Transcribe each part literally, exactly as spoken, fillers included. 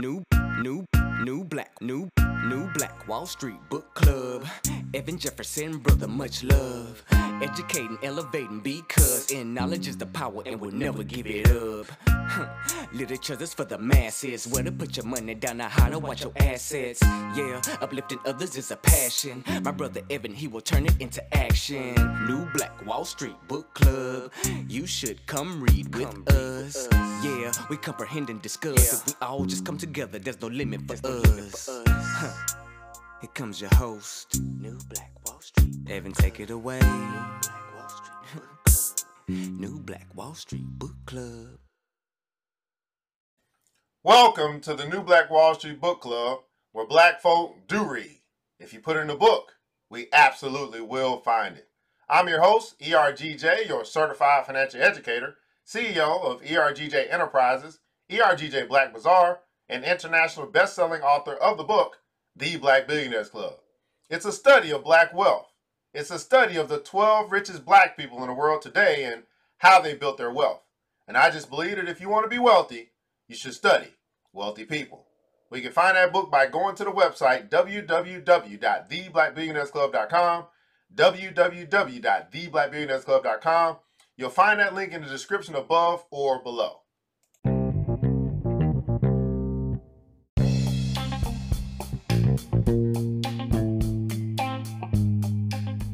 New, new, new black, new, new black Wall Street Book Club. Evan Jefferson, brother, much love. Educating, elevating, because in knowledge is the power and we'll never give it up. Literature's for the masses. Where to put your money down, now how to watch your assets. Yeah, uplifting others is a passion. My brother Evan, he will turn it into action. New Black Wall Street Book Club. You should come read with, come us. Read with us. Yeah, we comprehend and discuss. Yeah. If we all just come together, there's no limit for there's us. No limit for us. Huh. Here comes your host, New Black Wall Street. Evan, take it away. New Black Wall Street Book Club. New Black Wall Street Book Club. Welcome to the New Black Wall Street Book Club, where black folk do read. If you put in a book, we absolutely will find it. I'm your host, E R G J, your certified financial educator, C E O of E R G J Enterprises, E R G J Black Bazaar, and international best-selling author of the book, The Black Billionaires Club. It's a study of black wealth. It's a study of the twelve richest black people in the world today and how they built their wealth. And I just believe that if you want to be wealthy, you should study wealthy people. Well, you can find that book by going to the website w w w dot the black billionaires club dot com, w w w dot the black billionaires club dot com. You'll find that link in the description above or below.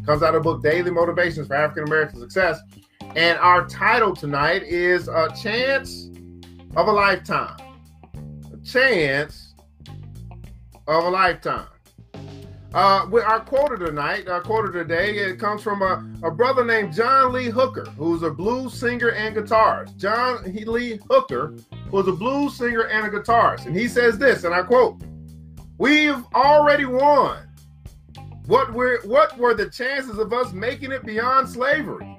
Comes out of the book Daily Motivations for African American Success, and our title tonight is A Chance of a Lifetime. A Chance of a Lifetime. Uh, with our quote tonight, our quote today, it comes from a, a brother named John Lee Hooker, who's a blues singer and guitarist. John Lee Hooker was a blues singer and a guitarist, and he says this, and I quote, "We've already won. What were, what were the chances of us making it beyond slavery?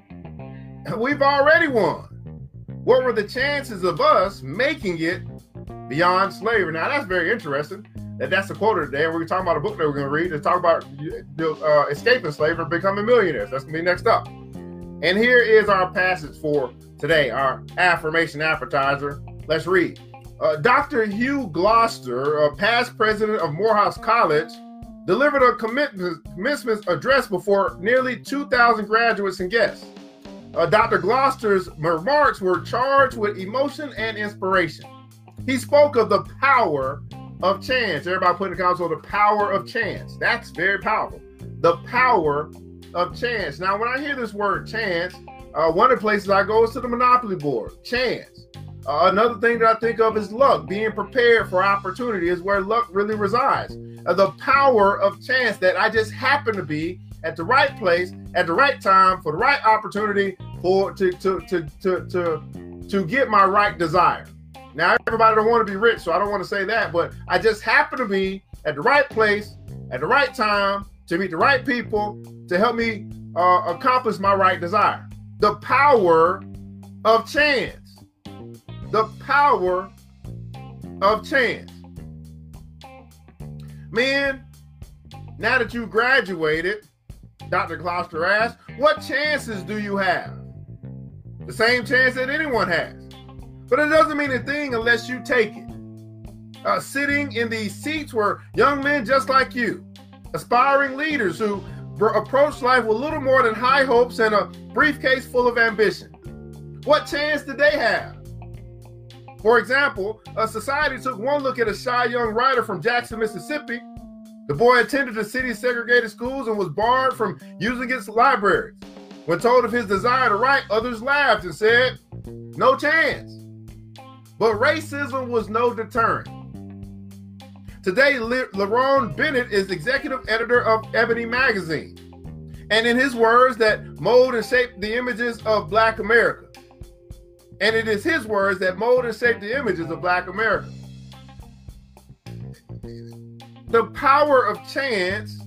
We've already won. What were the chances of us making it beyond slavery?" Now, that's very interesting. That that's the quote of the day. We're talking about a book that we're going to read to talk about uh, escaping slavery, becoming millionaires. That's going to be next up. And here is our passage for today, our affirmation advertiser. Let's read. Uh, Doctor Hugh Gloucester, a past president of Morehouse College, delivered a commencement address before nearly two thousand graduates and guests. Uh, Doctor Gloucester's remarks were charged with emotion and inspiration. He spoke of the power of chance. Everybody put in the comments, the power of chance. That's very powerful. The power of chance. Now, when I hear this word chance, uh, one of the places I go is to the Monopoly board. Chance. Uh, another thing that I think of is luck. Being prepared for opportunity is where luck really resides. Uh, the power of chance, that I just happen to be at the right place, at the right time, for the right opportunity, for to to to to to, to get my right desire. Now, everybody don't want to be rich, so I don't want to say that, but I just happen to be at the right place, at the right time, to meet the right people, to help me uh, accomplish my right desire. The power of chance. The power of chance. Men, now that you graduated, Doctor Gloucester asked, what chances do you have? The same chance that anyone has. But it doesn't mean a thing unless you take it. Uh, sitting in these seats were young men just like you, aspiring leaders who approached life with little more than high hopes and a briefcase full of ambition. What chance did they have? For example, a society took one look at a shy young writer from Jackson, Mississippi. The boy attended the city's segregated schools and was barred from using its libraries. When told of his desire to write, others laughed and said, "No chance." But racism was no deterrent. Today, Lerone Bennett is executive editor of Ebony Magazine, and in his words, that mold and shaped the images of Black America. And it is his words that mold and shape the images of Black America. The power of chance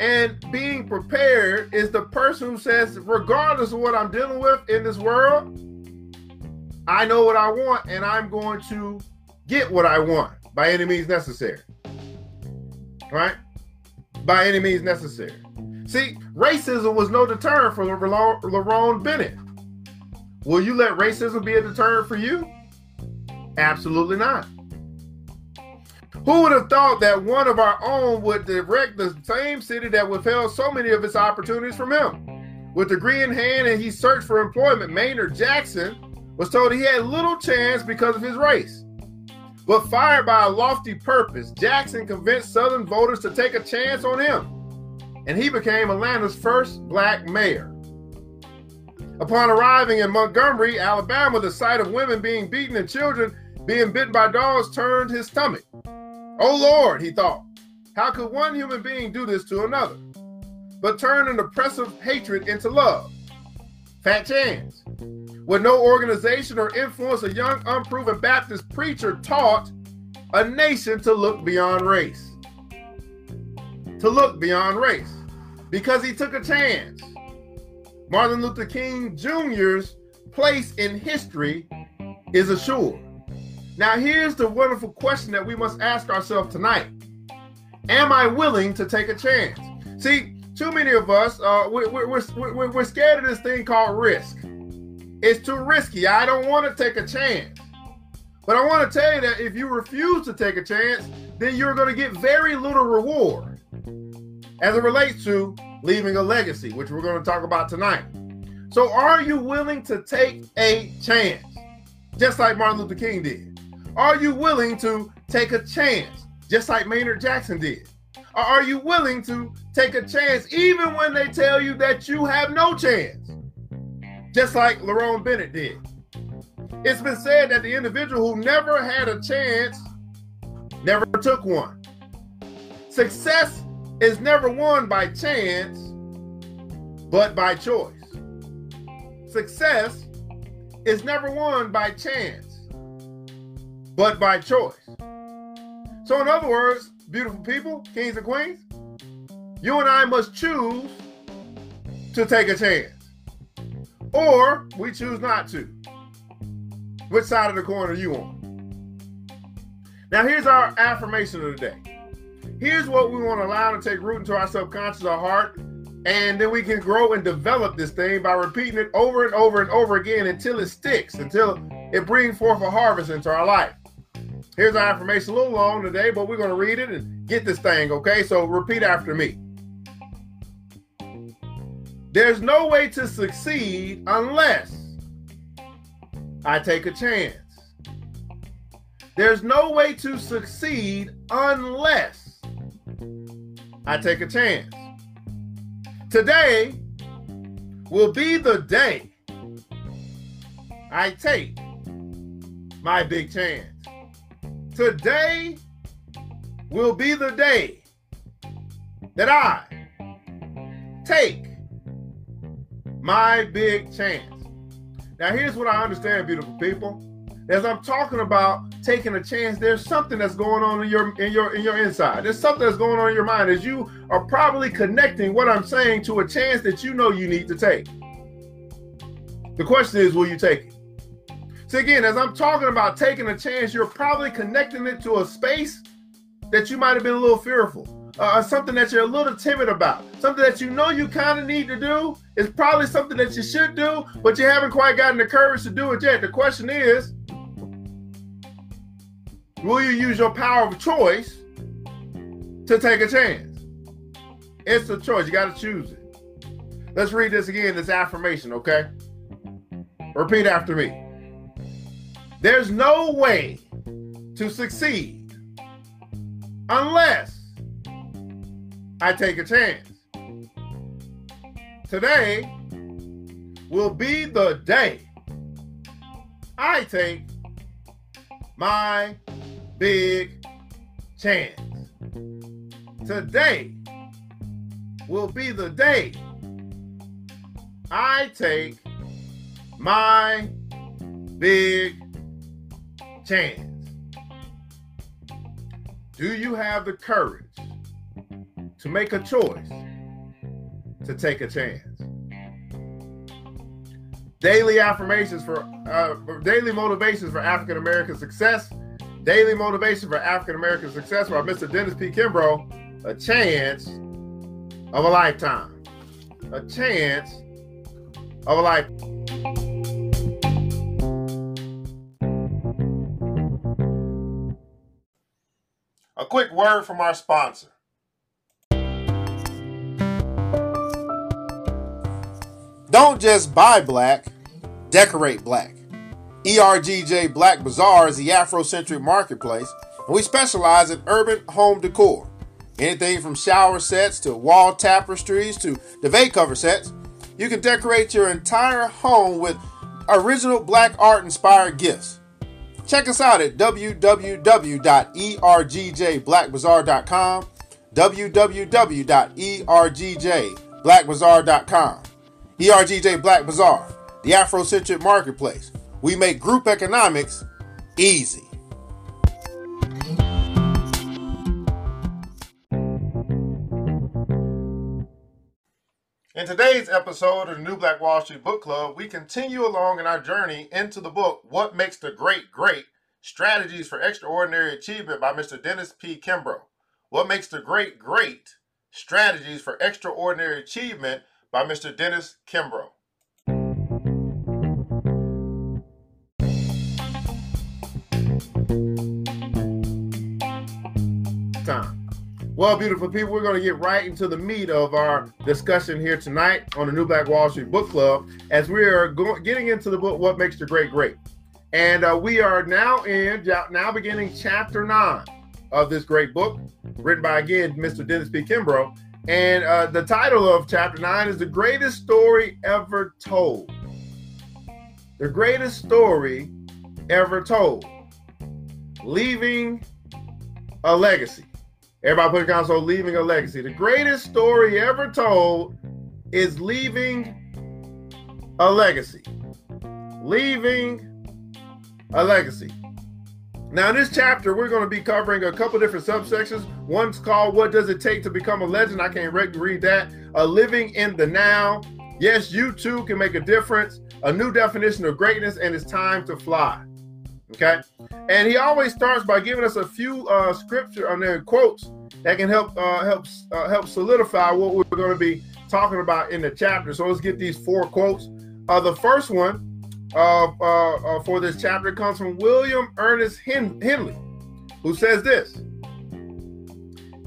and being prepared is the person who says, regardless of what I'm dealing with in this world, I know what I want and I'm going to get what I want by any means necessary. Right? By any means necessary. See, racism was no deterrent for Lerone Bennett. Will you let racism be a deterrent for you? Absolutely not. Who would have thought that one of our own would direct the same city that withheld so many of its opportunities from him? With a degree in hand and he searched for employment, Maynard Jackson was told he had little chance because of his race. But fired by a lofty purpose, Jackson convinced Southern voters to take a chance on him, and he became Atlanta's first black mayor. Upon arriving in Montgomery, Alabama, the sight of women being beaten and children being bitten by dogs turned his stomach. Oh Lord, he thought, how could one human being do this to another? But turned an oppressive hatred into love. Fat chance. With no organization or influence, a young, unproven Baptist preacher taught a nation to look beyond race. To look beyond race. Because he took a chance. Martin Luther King Junior's place in history is assured. Now, here's the wonderful question that we must ask ourselves tonight. Am I willing to take a chance? See, too many of us, uh, we're, we're, we're, we're scared of this thing called risk. It's too risky. I don't want to take a chance. But I want to tell you that if you refuse to take a chance, then you're going to get very little reward as it relates to leaving a legacy, which we're going to talk about tonight. So are you willing to take a chance? Just like Martin Luther King did. Are you willing to take a chance, just like Maynard Jackson did? Or are you willing to take a chance even when they tell you that you have no chance, just like Lerone Bennett did? It's been said that the individual who never had a chance never took one. Success is never won by chance, but by choice. Success is never won by chance, but by choice. So in other words, beautiful people, kings and queens, you and I must choose to take a chance, or we choose not to. Which side of the coin are you on? Now here's our affirmation of the day. Here's what we want to allow to take root into our subconscious, our heart, and then we can grow and develop this thing by repeating it over and over and over again until it sticks, until it brings forth a harvest into our life. Here's our affirmation, a little long today, but we're going to read it and get this thing, okay? So repeat after me. There's no way to succeed unless I take a chance. There's no way to succeed unless I take a chance. Today will be the day I take my big chance. Today will be the day that I take my big chance. Now, here's what I understand, beautiful people. As I'm talking about taking a chance, there's something that's going on in your in your in your inside. There's something that's going on in your mind, as you are probably connecting what I'm saying to a chance that you know you need to take. The question is, will you take it? So again, as I'm talking about taking a chance, you're probably connecting it to a space that you might have been a little fearful, uh, or something that you're a little timid about, something that you know you kind of need to do. It's probably something that you should do, but you haven't quite gotten the courage to do it yet. The question is, will you use your power of choice to take a chance? It's a choice. You got to choose it. Let's read this again, this affirmation, okay? Repeat after me. There's no way to succeed unless I take a chance. Today will be the day I take my big chance. Today will be the day I take my big chance. Do you have the courage to make a choice to take a chance? Daily affirmations for uh, daily motivations for African American success. Daily motivation for African American success by Mister Dennis P. Kimbro. A chance of a lifetime. A chance of a lifetime. A quick word from our sponsor. Don't just buy black, decorate black. E R G J Black Bazaar is the Afrocentric marketplace, and we specialize in urban home decor. Anything from shower sets to wall tapestries to duvet cover sets, you can decorate your entire home with original black art-inspired gifts. Check us out at w w w dot e r g j black bazaar dot com, w w w dot e r g j black bazaar dot com. E R G J Black Bazaar, the Afrocentric marketplace. We make group economics easy. In today's episode of the New Black Wall Street Book Club, we continue along in our journey into the book, What Makes the Great Great? Strategies for Extraordinary Achievement by Mister Dennis P. Kimbro. What Makes the Great Great? Strategies for Extraordinary Achievement by Mister Dennis Kimbro. Time. Well, beautiful people, we're going to get right into the meat of our discussion here tonight on the New Black Wall Street Book Club as we are go- getting into the book, What Makes the Great Great. And uh, we are now in, now beginning chapter nine of this great book, written by, again, Mister Dennis P. Kimbro. And uh, the title of chapter nine is The Greatest Story Ever Told. The Greatest Story Ever Told. Leaving a Legacy. Everybody put a comment, so leaving a legacy. The greatest story ever told is leaving a legacy. Leaving a legacy. Now in this chapter, we're going to be covering a couple different subsections. One's called, What Does It Take to Become a Legend? I can't re- read that. Uh, living in the now. Yes, you too can make a difference. A new definition of greatness, and it's time to fly. Okay, and he always starts by giving us a few uh, scripture on their quotes that can help uh, help uh, help solidify what we're going to be talking about in the chapter. So let's get these four quotes. Uh, the first one uh, uh, uh, for this chapter comes from William Ernest Hen- Henley, who says this: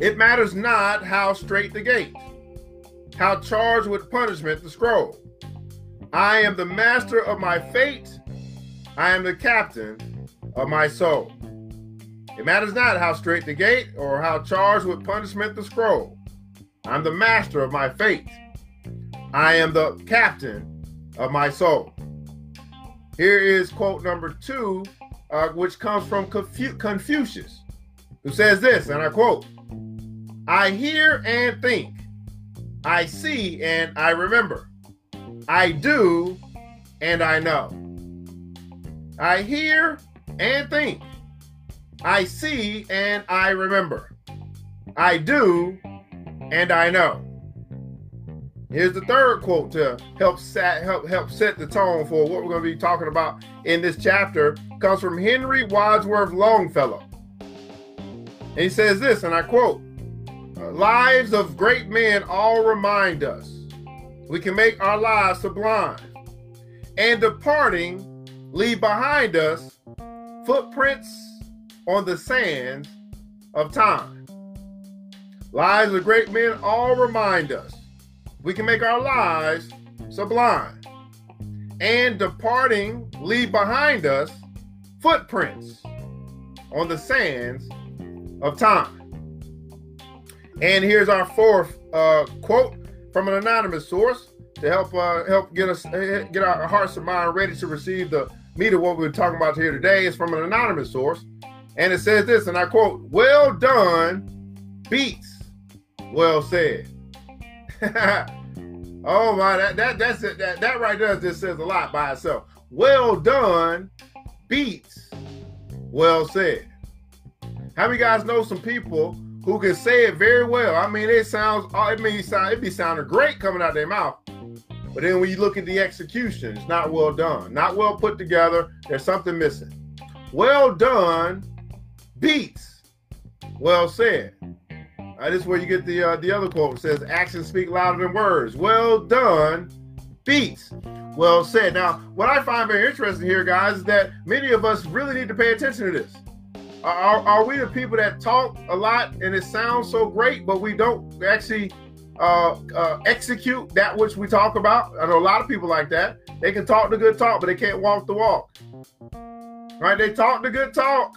"It matters not how straight the gate, how charged with punishment the scroll. I am the master of my fate. I am the captain of my soul. It matters not how straight the gate or how charged with punishment the scroll. I'm the master of my fate. I am the captain of my soul." Here is quote number two, uh, which comes from Confu- Confucius, who says this, and I quote, "I hear and think, I see and I remember, I do and I know." I hear and think, I see and I remember, I do and I know. Here's the third quote to help set, help, help set the tone for what we're going to be talking about in this chapter. It comes from Henry Wadsworth Longfellow. And he says this, and I quote, "Lives of great men all remind us we can make our lives sublime, and departing leave behind us footprints on the sands of time." Lives of great men all remind us we can make our lives sublime, and departing leave behind us footprints on the sands of time. And here's our fourth uh, quote from an anonymous source to help uh, help get us get our hearts and minds ready to receive the meat of what we're talking about here today. Is from an anonymous source, and it says this, and I quote, "Well done beats well said." Oh my, that, that that's it. That, that right there just says a lot by itself. Well done beats well said. How many guys know some people who can say it very well? I mean, it sounds, it may sound, it be sounding great coming out their mouth. But then when you look at the execution, it's not well done, not well put together. There's something missing. Well done beats well said. Uh, this is where you get the uh, the other quote. It says, "Actions speak louder than words." Well done beats well said. Now, what I find very interesting here, guys, is that many of us really need to pay attention to this. Are, are we the people that talk a lot and it sounds so great, but we don't actually uh, uh, execute that which we talk about? I know a lot of people like that. They can talk the good talk, but they can't walk the walk. Right? They talk the good talk.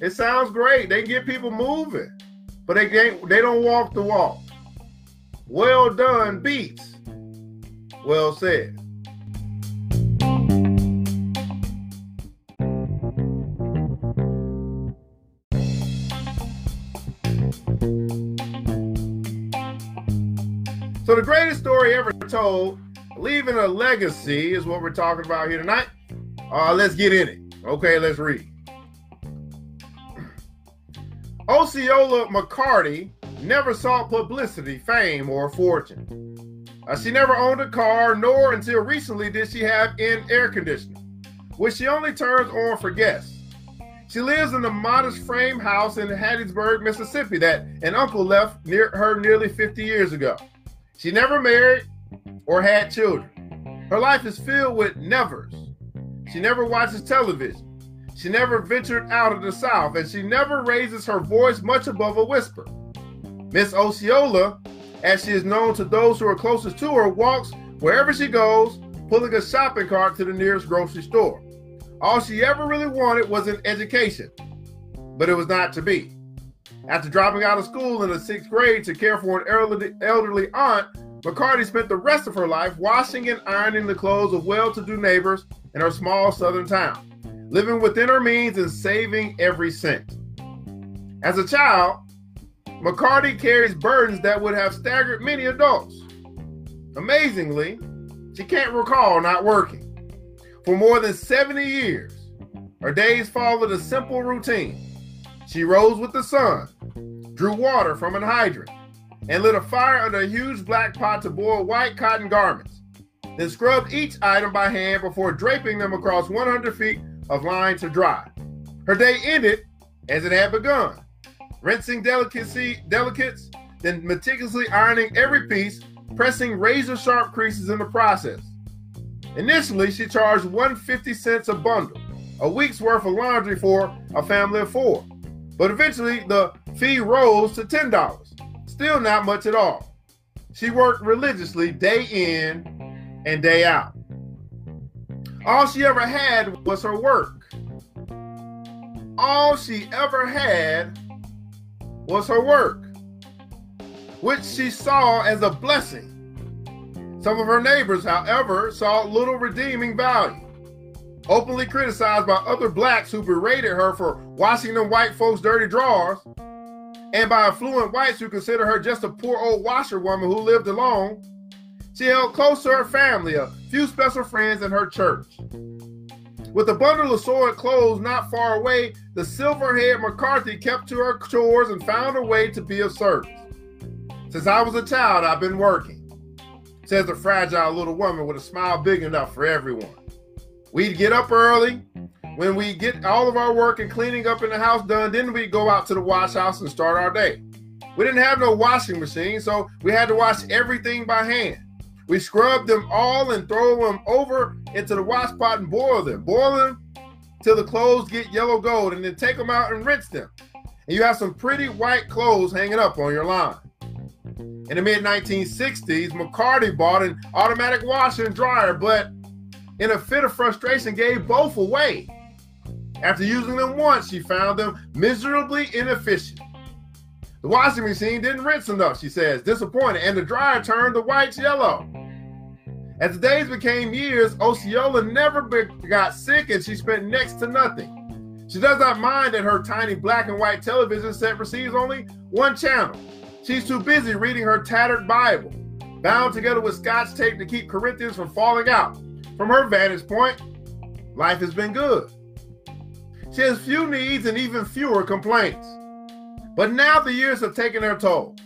It sounds great. They get people moving, but they can't, they don't walk the walk. Well done beats well said. So the greatest story ever told, leaving a legacy, is what we're talking about here tonight. Uh, let's get in it. Okay, let's read. Osceola McCarty never sought publicity, fame, or fortune. Uh, she never owned a car, nor until recently did she have in air conditioning, which she only turns on for guests. She lives in a modest frame house in Hattiesburg, Mississippi, that an uncle left near her nearly fifty years ago. She never married or had children. Her life is filled with nevers. She never watches television. She never ventured out of the South, and she never raises her voice much above a whisper. Miss Osceola, as she is known to those who are closest to her, walks wherever she goes, pulling a shopping cart to the nearest grocery store. All she ever really wanted was an education, but it was not to be. After dropping out of school in the sixth grade to care for an elderly, elderly aunt, McCarty spent the rest of her life washing and ironing the clothes of well-to-do neighbors in her small southern town, living within her means and saving every cent. As a child, McCarty carries burdens that would have staggered many adults. Amazingly, she can't recall not working. For more than seventy years, her days followed a simple routine. She rose with the sun, drew water from an hydrant, and lit a fire under a huge black pot to boil white cotton garments, then scrubbed each item by hand before draping them across one hundred feet of line to dry. Her day ended as it had begun, rinsing delicacy, delicates, then meticulously ironing every piece, pressing razor-sharp creases in the process. Initially, she charged one hundred fifty cents a bundle, a week's worth of laundry for a family of four. But eventually, the fee rose to ten dollars, still not much at all. She worked religiously day in and day out. All she ever had was her work. All she ever had was her work, which she saw as a blessing. Some of her neighbors, however, saw little redeeming value, openly criticized by other blacks who berated her for washing them white folks' dirty drawers, and by affluent whites who considered her just a poor old washerwoman who lived alone. She held close to her family, a few special friends, and her church. With a bundle of soiled clothes not far away, the silver-haired McCarty kept to her chores and found a way to be of service. Since I was a child, I've been working, says the fragile little woman with a smile big enough for everyone. We'd get up early. When we get all of our work and cleaning up in the house done, then we'd go out to the wash house and start our day. We didn't have no washing machine, so we had to wash everything by hand. We scrubbed them all and throw them over into the wash pot and boil them. Boil them till the clothes get yellow gold, and then take them out and rinse them. And you have some pretty white clothes hanging up on your line. In the mid nineteen sixties, McCarty bought an automatic washer and dryer, but in a fit of frustration, gave both away. After using them once, she found them miserably inefficient. The washing machine didn't rinse enough, she says, disappointed, and the dryer turned the whites yellow. As the days became years, Osceola never got sick, and she spent next to nothing. She does not mind that her tiny black and white television set receives only one channel. She's too busy reading her tattered Bible, bound together with scotch tape to keep Corinthians from falling out. From her vantage point, life has been good. She has few needs and even fewer complaints. But now the years have taken their toll.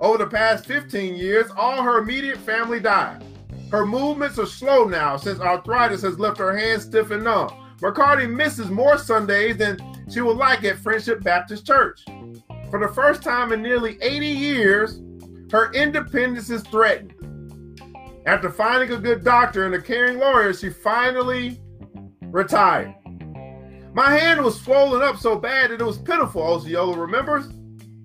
Over the past fifteen years, all her immediate family died. Her movements are slow now since arthritis has left her hands stiff and numb. McCarty misses more Sundays than she would like at Friendship Baptist Church. For the first time in nearly eighty years, her independence is threatened. After finding a good doctor and a caring lawyer, she finally retired. My hand was swollen up so bad that it was pitiful, Osceola remembers.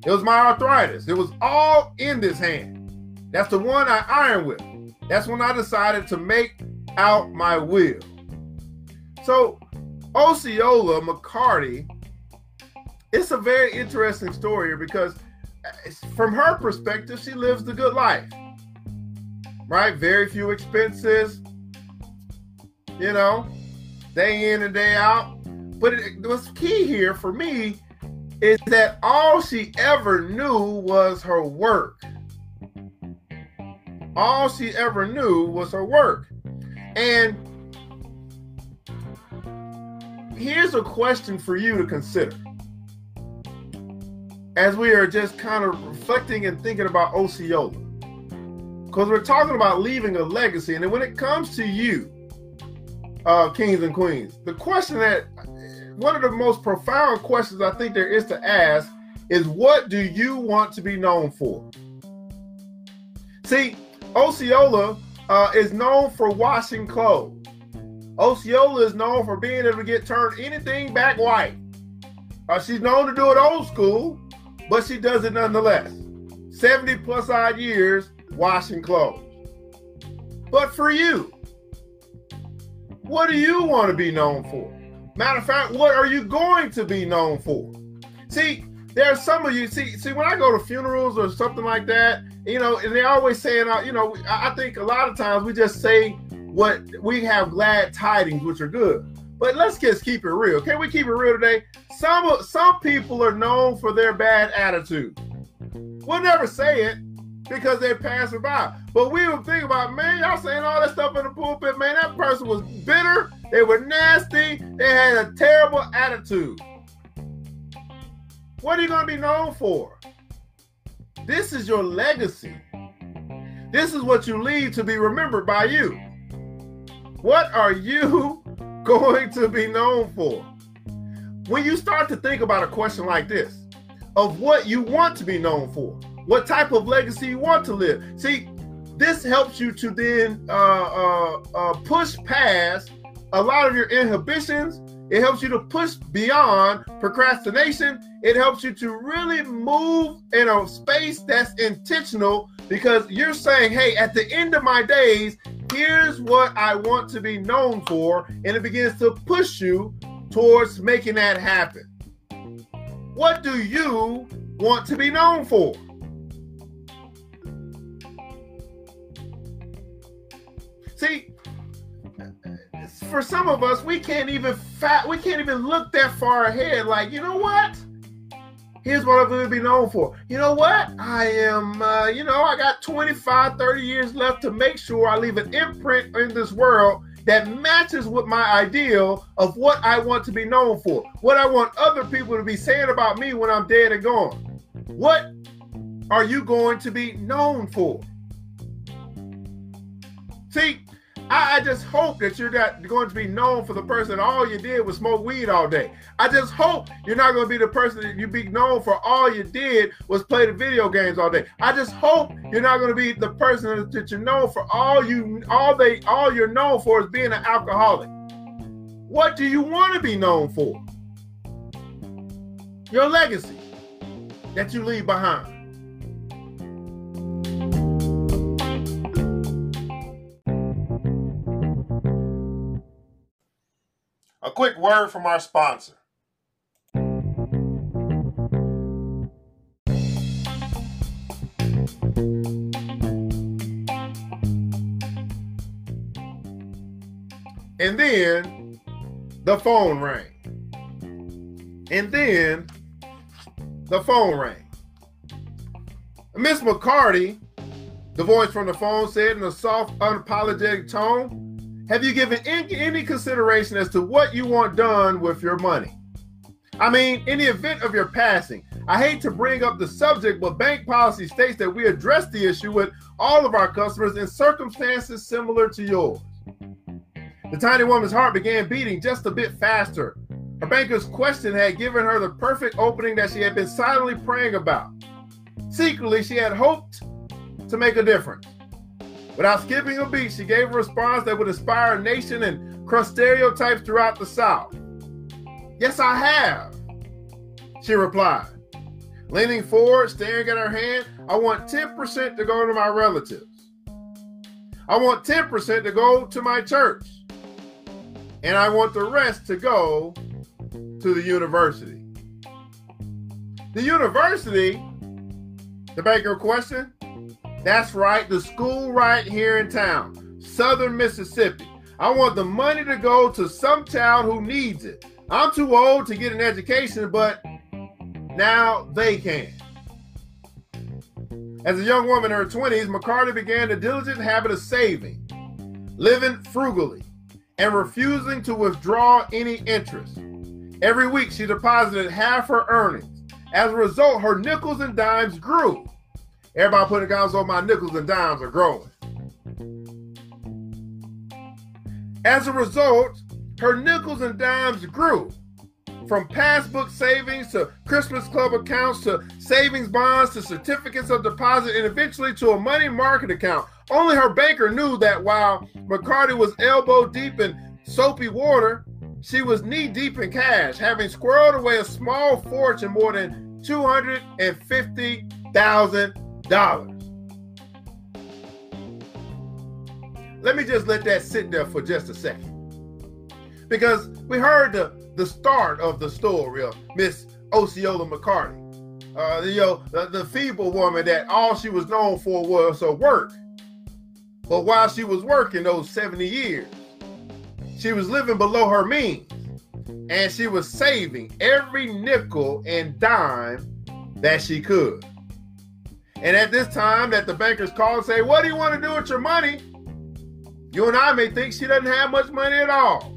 It was my arthritis. It was all in this hand. That's the one I ironed with. That's when I decided to make out my will. So Osceola McCarty, it's a very interesting story because from her perspective, she lives the good life, right? Very few expenses, you know, day in and day out. But it, what's key here for me is that all she ever knew was her work. All she ever knew was her work. And here's a question for you to consider. As we are just kind of reflecting and thinking about Osceola, because we're talking about leaving a legacy. And when it comes to you, uh, kings and queens, the question that, one of the most profound questions I think there is to ask is, what do you want to be known for? See, Osceola uh, is known for washing clothes. Osceola is known for being able to get turned anything back white. Uh, she's known to do it old school, but she does it nonetheless. seventy plus odd years washing clothes. But for you, what do you want to be known for? Matter of fact, what are you going to be known for? See, there are some of you, see, see, when I go to funerals or something like that, you know, and they're always saying, uh, you know, I think a lot of times we just say what we have glad tidings, which are good. But let's just keep it real. Can we keep it real today? Some some people are known for their bad attitude. We'll never say it because they're passing by. But we would think about, man, y'all saying all that stuff in the pulpit, man, that person was bitter, they were nasty, they had a terrible attitude. What are you going to be known for? This is your legacy. This is what you leave to be remembered by you. What are you going to be known for? When you start to think about a question like this, of what you want to be known for, what type of legacy you want to live. See, this helps you to then uh, uh, uh, push past a lot of your inhibitions. It helps you to push beyond procrastination. It helps you to really move in a space that's intentional, because you're saying, hey, at the end of my days, here's what I want to be known for, and it begins to push you towards making that happen. What do you want to be known for? See, for some of us, we can't even fa- we can't even look that far ahead. Like, you know what? Here's what I'm going to be known for. You know what? I am, uh, you know, I got twenty-five, thirty years left to make sure I leave an imprint in this world that matches with my ideal of what I want to be known for, what I want other people to be saying about me when I'm dead and gone. What are you going to be known for? See, I just hope that you're not going to be known for the person that all you did was smoke weed all day. I just hope you're not going to be the person that you be known for all you did was play the video games all day. I just hope you're not going to be the person that you're known for all you all they all you're known for is being an alcoholic. What do you want to be known for? Your legacy that you leave behind. A quick word from our sponsor. And then the phone rang. And then the phone rang. Miss McCarty, the voice from the phone said in a soft, unapologetic tone, have you given any, any consideration as to what you want done with your money? I mean, in the event of your passing, I hate to bring up the subject, but bank policy states that we address the issue with all of our customers in circumstances similar to yours. The tiny woman's heart began beating just a bit faster. Her banker's question had given her the perfect opening that she had been silently praying about. Secretly, she had hoped to make a difference. Without skipping a beat, she gave a response that would inspire a nation and crush stereotypes throughout the South. Yes, I have, she replied. Leaning forward, staring at her hand, I want ten percent to go to my relatives. I want ten percent to go to my church. And I want the rest to go to the university. The university? The banker questioned. That's right, the school right here in town, Southern Mississippi. I want the money to go to some child who needs it. I'm too old to get an education, but now they can. As a young woman in her twenties, McCarty began the diligent habit of saving, living frugally, and refusing to withdraw any interest. Every week, she deposited half her earnings. As a result, her nickels and dimes grew. Everybody putting comments on my nickels and dimes are growing. As a result, her nickels and dimes grew. From passbook savings to Christmas club accounts to savings bonds to certificates of deposit and eventually to a money market account. Only her banker knew that while McCarty was elbow deep in soapy water, she was knee deep in cash, having squirreled away a small fortune, more than two hundred fifty thousand dollars. Let me just let that sit there for just a second. Because we heard the, the start of the story of Miss Osceola McCarty, uh, you know, the, the feeble woman that all she was known for was her work. But while she was working those seventy years, she was living below her means, and she was saving every nickel and dime that she could. And at this time that the bankers call and say, what do you want to do with your money? You and I may think she doesn't have much money at all.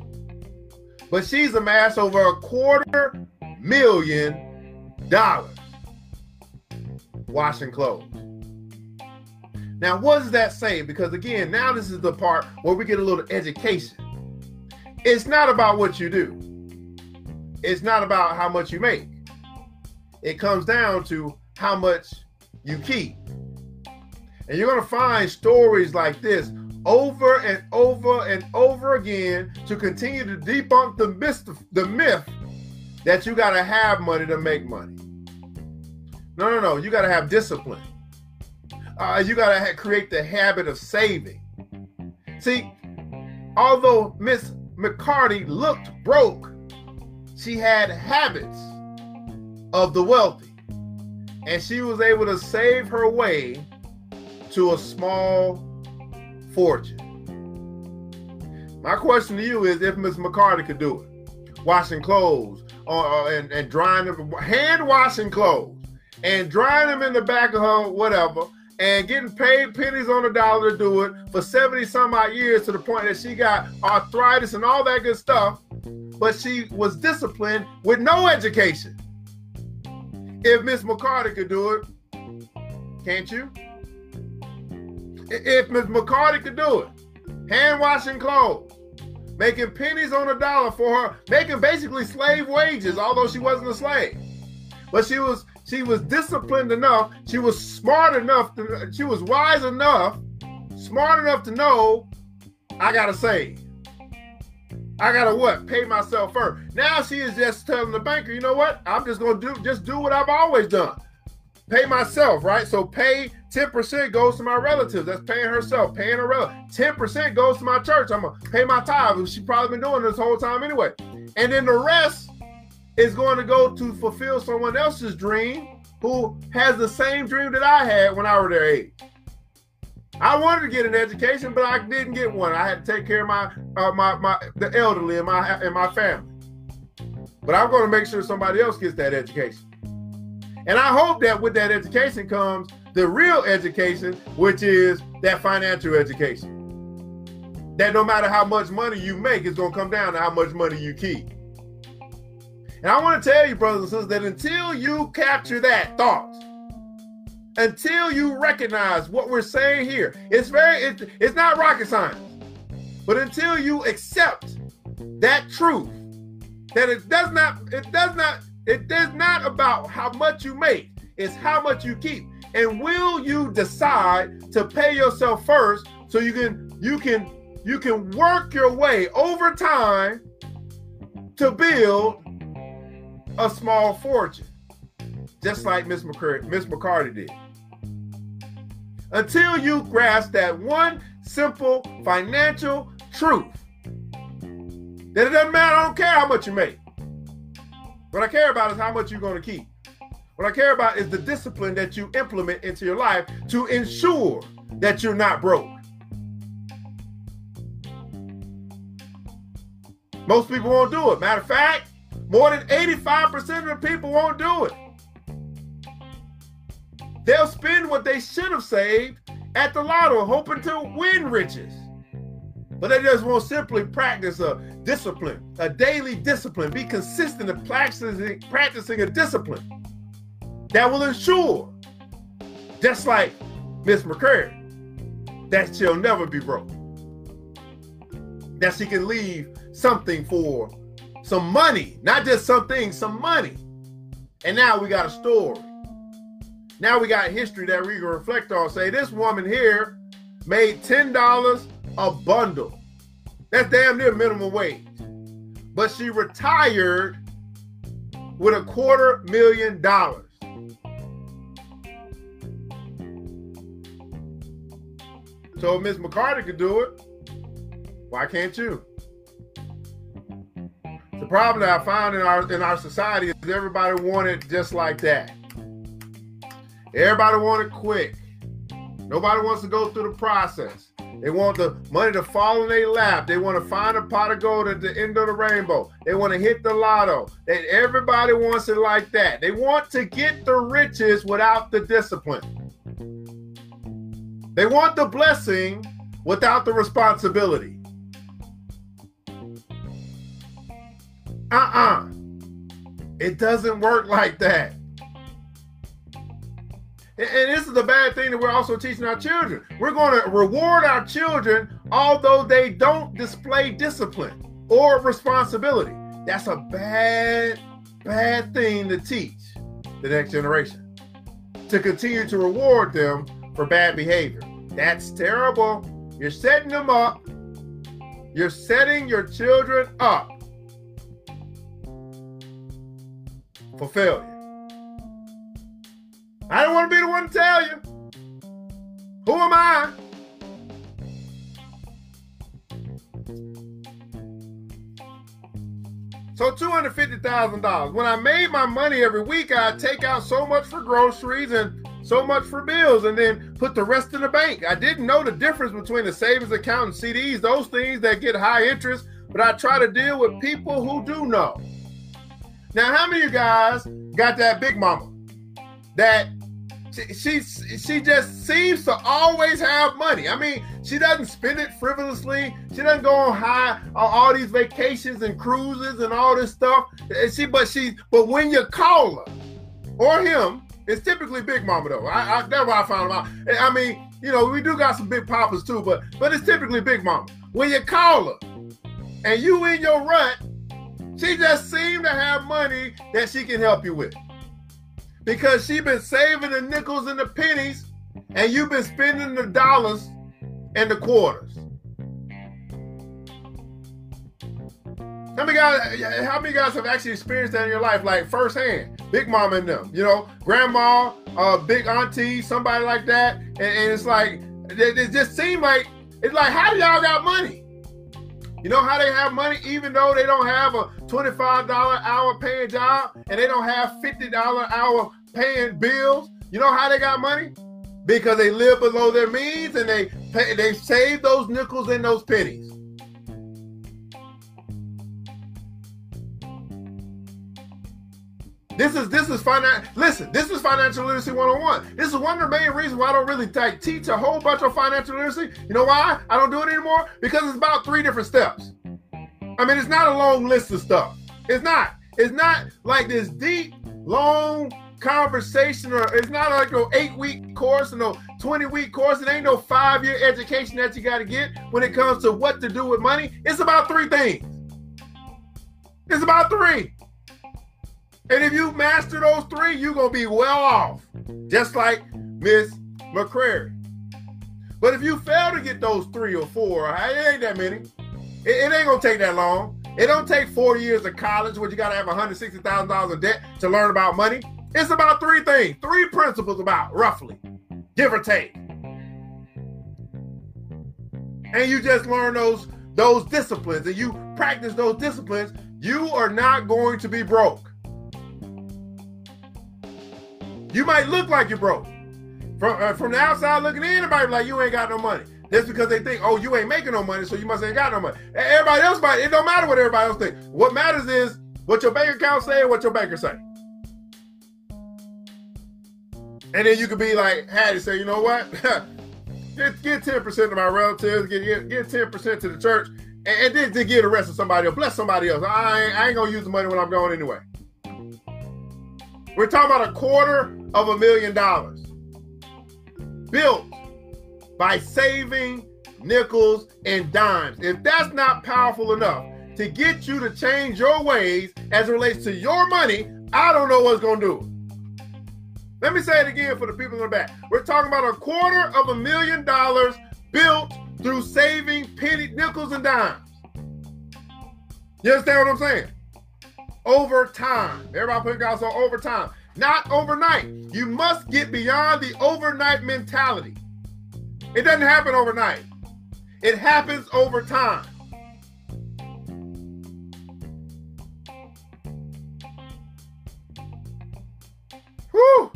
But she's amassed over a quarter million dollars washing clothes. Now, what does that say? Because again, now this is the part where we get a little education. It's not about what you do. It's not about how much you make. It comes down to how much you keep. And you're going to find stories like this over and over and over again to continue to debunk the myth, the myth that you got to have money to make money. No, no, no. You got to have discipline. Uh, you got to ha- create the habit of saving. See, although Miss McCarty looked broke, she had habits of the wealthy, and she was able to save her way to a small fortune. My question to you is, if Miss McCarty could do it, washing clothes uh, and, and drying them, hand washing clothes and drying them in the back of her whatever, and getting paid pennies on the dollar to do it for seventy some odd years, to the point that she got arthritis and all that good stuff, but she was disciplined with no education. If Miss McCarty could do it, can't you? If Miss McCarty could do it, hand washing clothes, making pennies on a dollar for her, making basically slave wages, although she wasn't a slave. But she was she was disciplined enough, she was smart enough, to, she was wise enough, smart enough to know, I gotta save. I gotta what? Pay myself first. Now she is just telling the banker, you know what? I'm just gonna do just do what I've always done. Pay myself, right? So pay ten percent goes to my relatives. That's paying herself, paying her relatives. ten percent goes to my church. I'm going to pay my tithes. She's probably been doing this whole time anyway. And then the rest is going to go to fulfill someone else's dream who has the same dream that I had when I was their age. I wanted to get an education, but I didn't get one. I had to take care of my uh, my my the elderly in my, in my family. But I'm going to make sure somebody else gets that education. And I hope that with that education comes the real education, which is that financial education. That no matter how much money you make, it's going to come down to how much money you keep. And I want to tell you, brothers and sisters, that until you capture that thought, until you recognize what we're saying here, it's very, it, it's not rocket science. But until you accept that truth, that it does not, it does not, it is not about how much you make, it's how much you keep. And will you decide to pay yourself first so you can you can you can work your way over time to build a small fortune, just like Miss McCarty, Miss McCarty did. Until you grasp that one simple financial truth, that it doesn't matter, I don't care how much you make. What I care about is how much you're going to keep. What I care about is the discipline that you implement into your life to ensure that you're not broke. Most people won't do it. Matter of fact, more than eighty-five percent of the people won't do it. They'll spend what they should have saved at the lotto, hoping to win riches. But they just won't simply practice a discipline, a daily discipline, be consistent in practicing, practicing a discipline that will ensure, just like Miss McCurry, that she'll never be broke. That she can leave something for some money, not just something, some money. And now we got a story. Now we got history that we can reflect on. Say, this woman here made ten dollars a bundle. That's damn near minimum wage. But she retired with a quarter million dollars. So if Miss McCarty could do it, why can't you? The problem that I found in our in our society is everybody wanted just like that. Everybody wanted quick. Nobody wants to go through the process. They want the money to fall in their lap. They want to find a pot of gold at the end of the rainbow. They want to hit the lotto. They, everybody wants it like that. They want to get the riches without the discipline. They want the blessing without the responsibility. Uh-uh. It doesn't work like that. And this is the bad thing that we're also teaching our children. We're going to reward our children although they don't display discipline or responsibility. That's a bad, bad thing to teach the next generation. To continue to reward them for bad behavior. That's terrible. You're setting them up. You're setting your children up for failure. I don't want to be the one to tell you. Who am I? So two hundred fifty thousand dollars. When I made my money every week, I'd take out so much for groceries and so much for bills, and then put the rest in the bank. I didn't know the difference between a savings account and C Ds, those things that get high interest, but I try to deal with people who do know. Now, how many of you guys got that big mama that she, she, she just seems to always have money? I mean, she doesn't spend it frivolously. She doesn't go on high on all these vacations and cruises and all this stuff. She, but, she, but when you call her or him, it's typically Big Mama, though. I, I, that's why I found them out. I mean, you know, we do got some Big Papas, too, but but it's typically Big Mama. When you call her and you in your rut, she just seems to have money that she can help you with. Because she been saving the nickels and the pennies, and you've been spending the dollars and the quarters. How many guys, how many guys have actually experienced that in your life, like firsthand? Big mama and them, you know, grandma, uh, big auntie, somebody like that. And, and it's like, it, it just seemed like, it's like, how do y'all got money? You know how they have money, even though they don't have a twenty-five dollars an hour paying job and they don't have fifty dollars an hour paying bills. You know how they got money? Because they live below their means and they pay, they save those nickels and those pennies. This is this is finan- Listen, this is financial literacy one oh one. This is one of the main reasons why I don't really like, teach a whole bunch of financial literacy. You know why I don't do it anymore? Because it's about three different steps. I mean, it's not a long list of stuff. It's not. It's not like this deep, long conversation. Or it's not like no eight-week course or no twenty-week course. It ain't no five-year education that you got to get when it comes to what to do with money. It's about three things. It's about three. And if you master those three, you're going to be well off, just like Miss McCrary. But if you fail to get those three or four, it ain't that many. It, it ain't going to take that long. It don't take four years of college where you got to have one hundred sixty thousand dollars of debt to learn about money. It's about three things, three principles about, roughly, give or take. And you just learn those, those disciplines, and you practice those disciplines, you are not going to be broke. You might look like you're broke. From, uh, from the outside looking in, everybody be like, you ain't got no money. That's because they think, oh, you ain't making no money, so you must ain't got no money. Everybody else, might, it don't matter what everybody else thinks. What matters is what your bank account say and what your banker say. And then you could be like, Hattie, say, you know what? get, get ten percent to my relatives, get, get, get ten percent to the church, and, and then, then give the rest to somebody else. Bless somebody else. I ain't, I ain't going to use the money when I'm going anyway. We're talking about a quarter of a million dollars built by saving nickels and dimes. If that's not powerful enough to get you to change your ways as it relates to your money, I don't know what's going to do it. Let me say it again for the people in the back. We're talking about a quarter of a million dollars built through saving penny nickels and dimes. You understand what I'm saying? Over time. Everybody put it out, so over time. Not overnight. You must get beyond the overnight mentality. It doesn't happen overnight. It happens over time. Whew.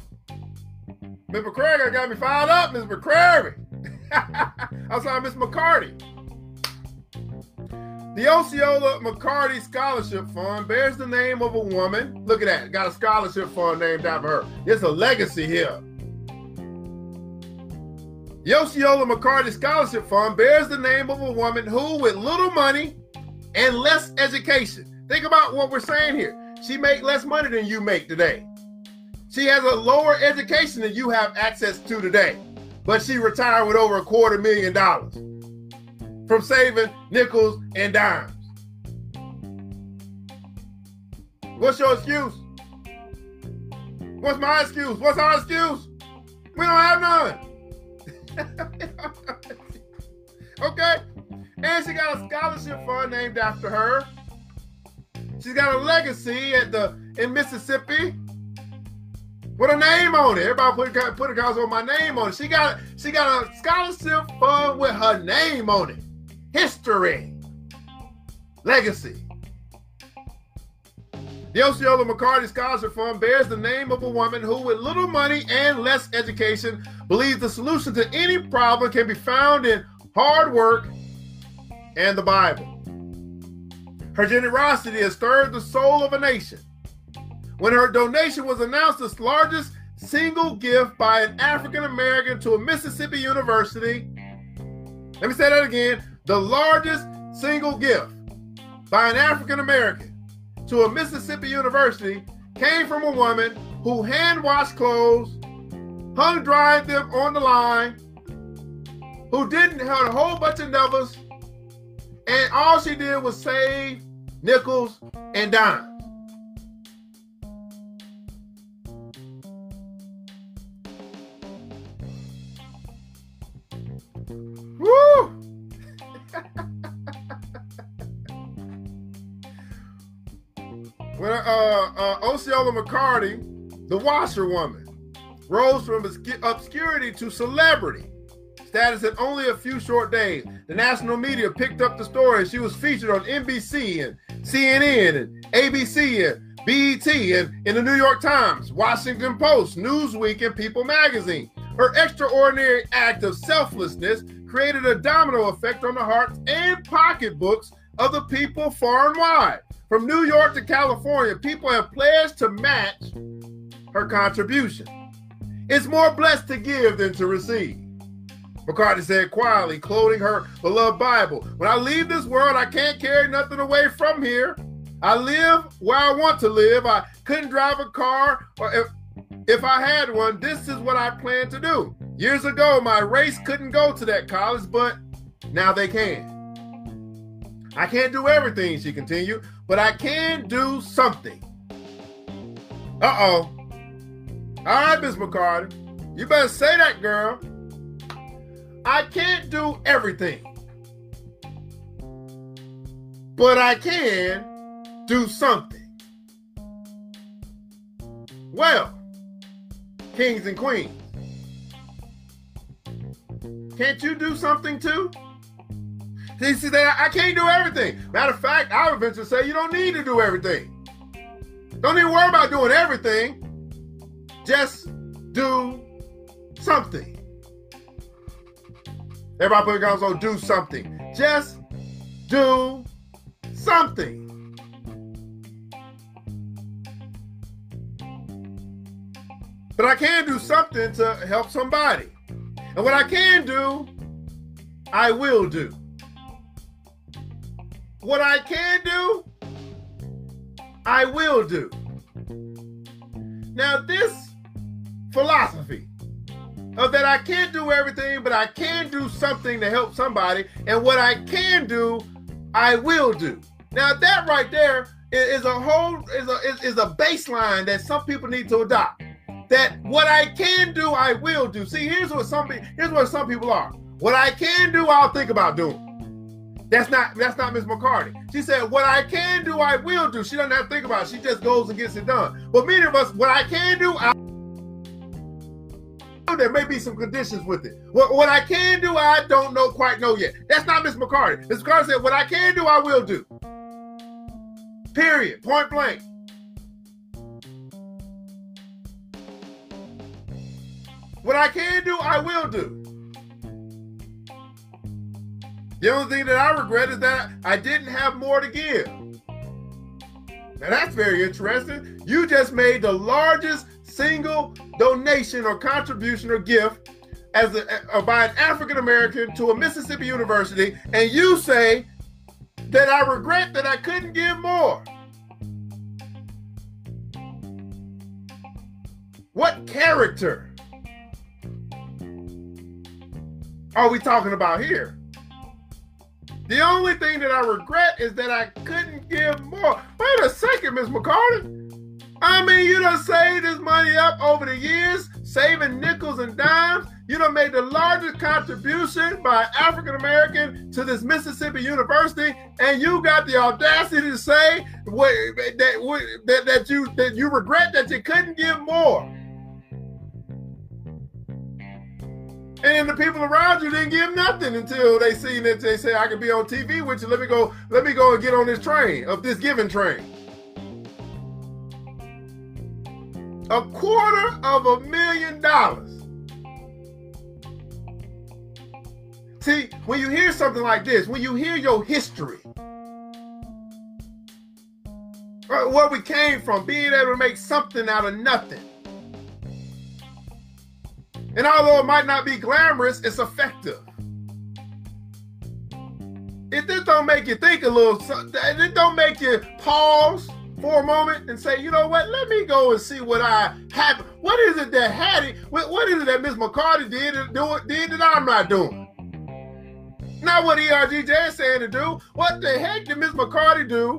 Miz McCrary got me fired up, Miz McCrary. I'm sorry, Miz McCarty. The Osceola McCarty Scholarship Fund bears the name of a woman. Look at that. Got a scholarship fund named after her. It's a legacy here. The Osceola McCarty Scholarship Fund bears the name of a woman who, with little money and less education. Think about what we're saying here. She makes less money than you make today. She has a lower education than you have access to today. But she retired with over a quarter million dollars from saving nickels and dimes. What's your excuse? What's my excuse? What's our excuse? We don't have none. Okay. And she got a scholarship fund named after her. She's got a legacy at the in Mississippi with a name on it. Everybody put put a cause with my name on it. She got she got a scholarship fund with her name on it. History, legacy. The Osceola McCarty Scholarship Fund bears the name of a woman who, with little money and less education, believes the solution to any problem can be found in hard work and the Bible. Her generosity has stirred the soul of a nation. When her donation was announced as the largest single gift by an African American to a Mississippi university, let me say that again. The largest single gift by an African American to a Mississippi university came from a woman who hand-washed clothes, hung-dried them on the line, who didn't have a whole bunch of numbers, and all she did was save nickels and dimes. When uh, uh, Osceola McCarty, the washerwoman, rose from obscurity to celebrity status in only a few short days, the national media picked up the story, and she was featured on N B C and C N N and A B C and B E T and in the New York Times, Washington Post, Newsweek, and People magazine. Her extraordinary act of selflessness created a domino effect on the hearts and pocketbooks of the people far and wide. From New York to California, people have pledged to match her contribution. It's more blessed to give than to receive, McCarty said quietly, quoting her beloved Bible. When I leave this world, I can't carry nothing away from here. I live where I want to live. I couldn't drive a car, or if, if I had one, this is what I plan to do. Years ago, my race couldn't go to that college, but now they can. I can't do everything, she continued, but I can do something. Uh-oh. All right, Miz McCarty. You better say that, girl. I can't do everything. but I can do something. Well, kings and queens, can't you do something too? They say that I can't do everything. Matter of fact, I would venture to say you don't need to do everything. Don't even worry about doing everything. Just do something. Everybody put guns on do something. Just do something. But I can do something to help somebody. And what I can do, I will do. What I can do, I will do. Now, this philosophy of that I can't do everything, but I can do something to help somebody, and what I can do, I will do. Now, that right there is a whole is a is a baseline that some people need to adopt. That what I can do, I will do. See, here's what some here's what some people are. What I can do, I'll think about doing. That's not that's not Miz McCarty. She said, what I can do, I will do. She doesn't have to think about it. She just goes and gets it done. But many of us, what I can do, I there may be some conditions with it. What, what I can do, I don't know quite know yet. That's not Miz McCarty. Miz McCarty said, what I can do, I will do. Period. Point blank. What I can do, I will do. The only thing that I regret is that I didn't have more to give. Now that's very interesting. You just made the largest single donation or contribution or gift as a, a, by an African American to a Mississippi university, and you say that I regret that I couldn't give more. What character are we talking about here? The only thing that I regret is that I couldn't give more. Wait a second, Miz McCarty. I mean, you done saved this money up over the years, saving nickels and dimes. You done made the largest contribution by African American to this Mississippi university, and you got the audacity to say what, that, that, that, you, that you regret that you couldn't give more. And the people around you didn't give nothing until they seen that they said, I could be on T V with you. Let me go, let me go and get on this train, of this giving train. A quarter of a million dollars. See, when you hear something like this, when you hear your history, where we came from, being able to make something out of nothing. And although it might not be glamorous, it's effective. If this don't make you think a little, if it don't make you pause for a moment and say, you know what, let me go and see what I have. What is it that Hattie, what, what is it that Miz McCarty did, did that I'm not doing? Not what E R G J is saying to do. What the heck did Miz McCarty do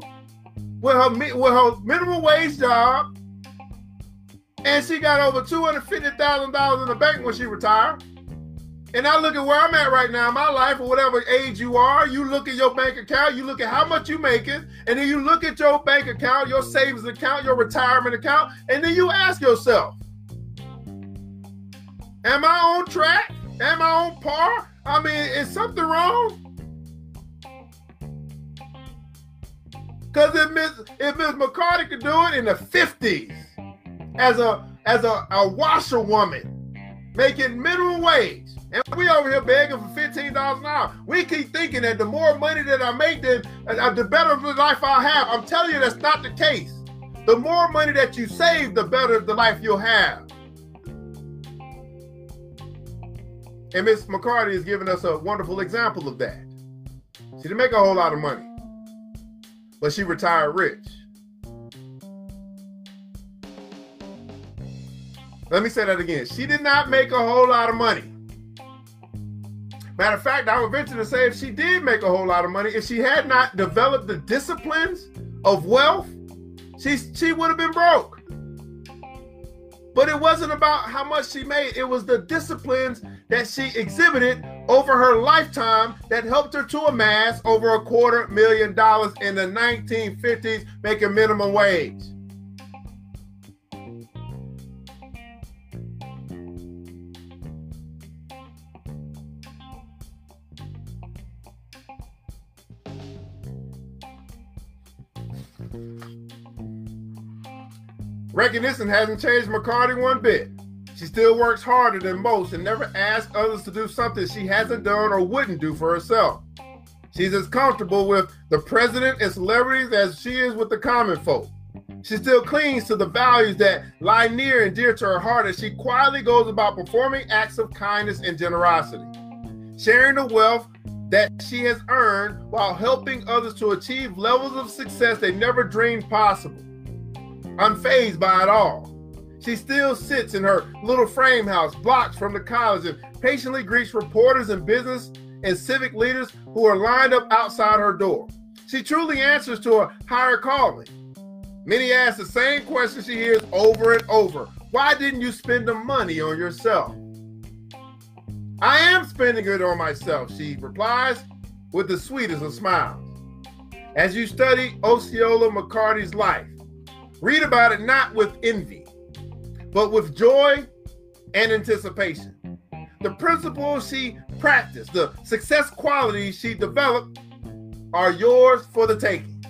with her, with her minimum wage job? And she got over two hundred fifty thousand dollars in the bank when she retired. And I look at where I'm at right now in my life, or whatever age you are, you look at your bank account, you look at how much you're making, and then you look at your bank account, your savings account, your retirement account, and then you ask yourself, am I on track? Am I on par? I mean, is something wrong? Because if Miz if Miz McCarty could do it in the fifties, as a as a, a washerwoman making minimum wage, and we over here begging for fifteen dollars an hour. We keep thinking that the more money that I make, then uh, the better the life I'll have. I'm telling you, that's not the case. The more money that you save, the better the life you'll have. And Miz McCarty is giving us a wonderful example of that. She didn't make a whole lot of money, but she retired rich. Let me say that again. She did not make a whole lot of money. Matter of fact, I would venture to say if she did make a whole lot of money, if she had not developed the disciplines of wealth, she, she would have been broke. But it wasn't about how much she made. It was the disciplines that she exhibited over her lifetime that helped her to amass over a quarter million dollars in the nineteen fifties, making minimum wage. Recognition hasn't changed McCarty one bit. She still works harder than most and never asks others to do something she hasn't done or wouldn't do for herself. She's as comfortable with the president and celebrities as she is with the common folk. She still clings to the values that lie near and dear to her heart as she quietly goes about performing acts of kindness and generosity, sharing the wealth that she has earned while helping others to achieve levels of success they never dreamed possible. Unfazed by it all, she still sits in her little frame house blocks from the college and patiently greets reporters and business and civic leaders who are lined up outside her door. She truly answers to a higher calling. Many ask the same question she hears over and over. Why didn't you spend the money on yourself? I am spending it on myself, she replies with the sweetest of smiles. As you study Osceola McCarty's life, read about it not with envy, but with joy and anticipation. The principles she practiced, the success qualities she developed are yours for the taking.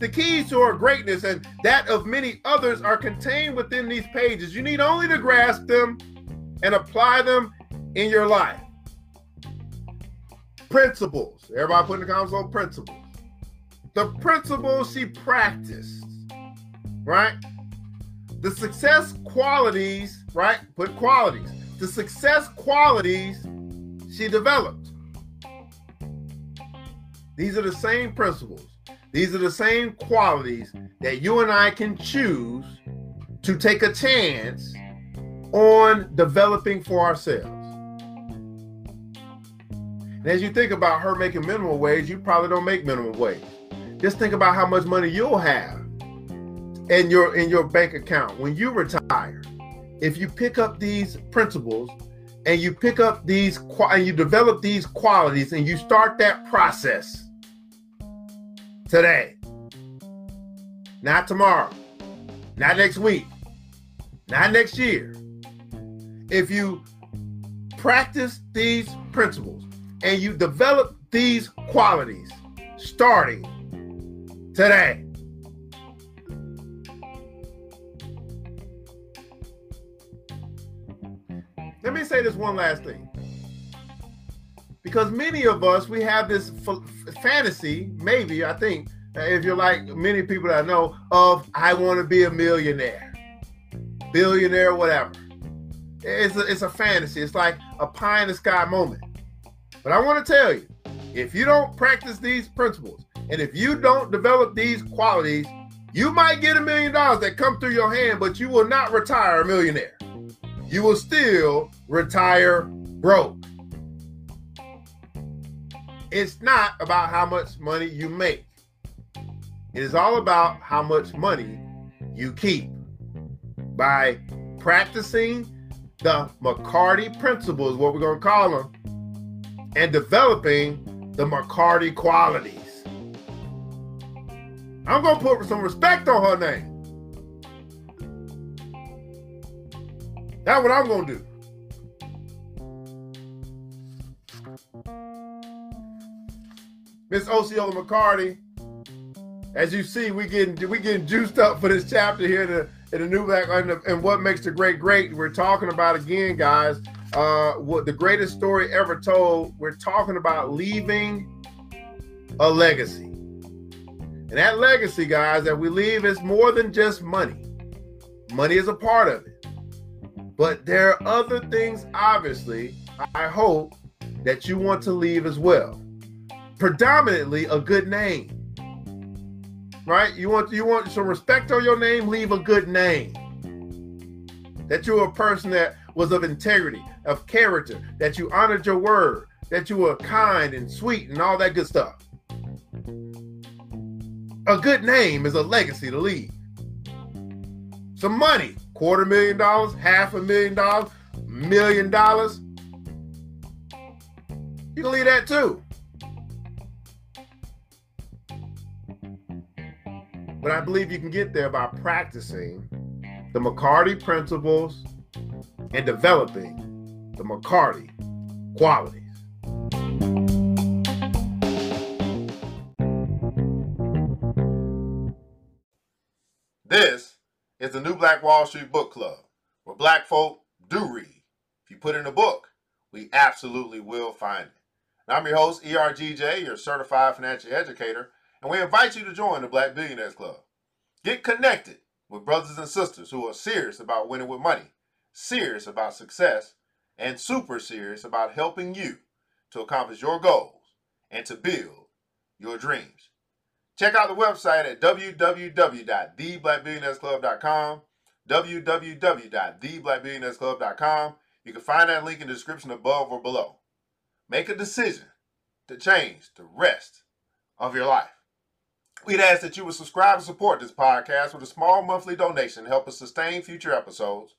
The keys to her greatness and that of many others are contained within these pages. You need only to grasp them and apply them in your life. Principles. Everybody put in the comments on principles. The principles she practiced, right? The success qualities, right? Put qualities. The success qualities she developed. These are the same principles. These are the same qualities that you and I can choose to take a chance on developing for ourselves. And as you think about her making minimum wage, you probably don't make minimum wage. Just think about how much money you'll have in your in your bank account when you retire, if you pick up these principles and you pick up these and you develop these qualities and you start that process today, not tomorrow, not next week, not next year. If you practice these principles and you develop these qualities starting today, let me say this one last thing, because many of us, we have this f- fantasy, maybe, I think, if you're like many people that I know, of I want to be a millionaire, billionaire, whatever. It's a, it's a fantasy. It's like a pie in the sky moment. But I want to tell you, if you don't practice these principles and if you don't develop these qualities, you might get a million dollars that come through your hand, but you will not retire a millionaire. You will still retire broke. It's not about how much money you make. It is all about how much money you keep. By practicing the McCarty principles, what we're going to call them, and developing the McCarty qualities. I'm going to put some respect on her name. That's what I'm going to do. Miss Osceola McCarty, as you see, we getting we getting juiced up for this chapter here in the, in the new black and, the, and what makes the great great. We're talking about again, guys, uh, what the greatest story ever told. We're talking about leaving a legacy, and that legacy, guys, that we leave is more than just money. Money is a part of it. But there are other things, obviously, I hope that you want to leave as well. Predominantly a good name, right? You want you want some respect on your name, leave a good name. That you were a person that was of integrity, of character, that you honored your word, that you were kind and sweet and all that good stuff. A good name is a legacy to leave. Some money. Quarter million dollars, half a million dollars, million dollars. You can leave that too. But I believe you can get there by practicing the McCarty principles and developing the McCarty qualities. This is the New Black Wall Street Book Club, where black folk do read. If you put in a book, we absolutely will find it. And I'm your host, E R G J, your certified financial educator, and we invite you to join the Black Billionaires Club. Get connected with brothers and sisters who are serious about winning with money, serious about success, and super serious about helping you to accomplish your goals and to build your dreams. Check out the website at w w w dot the black billionaires club dot com, w w w dot the black billionaires club dot com. You can find that link in the description above or below. Make a decision to change the rest of your life. We'd ask that you would subscribe and support this podcast with a small monthly donation to help us sustain future episodes,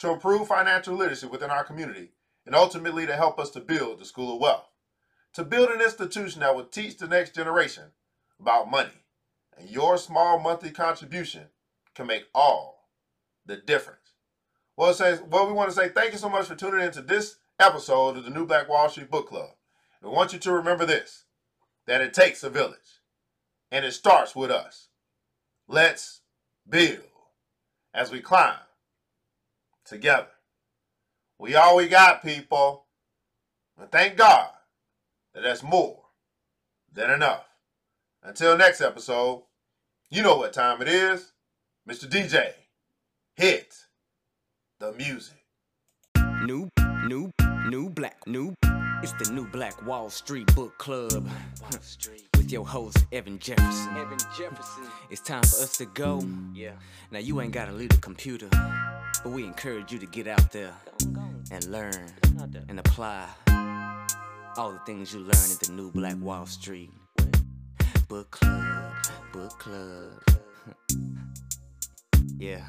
to improve financial literacy within our community, and ultimately to help us to build the School of Wealth, to build an institution that will teach the next generation about money. And your small monthly contribution can make all the difference. Well, says, well, we want to say thank you so much for tuning into this episode of the New Black Wall Street Book Club. We want you to remember this, that it takes a village. And it starts with us. Let's build as we climb together. We all we got, people. And thank God that that's more than enough. Until next episode, you know what time it is. Mister D J, hit the music. New, new, new black, new. It's the New Black Wall Street Book Club. Wall Street. With your host, Evan Jefferson. Evan Jefferson. It's time for us to go. Yeah. Now, you ain't got to leave the computer, but we encourage you to get out there go, go. and learn and apply all the things you learn at the New Black Wall Street Book Club. Book Club. Yeah.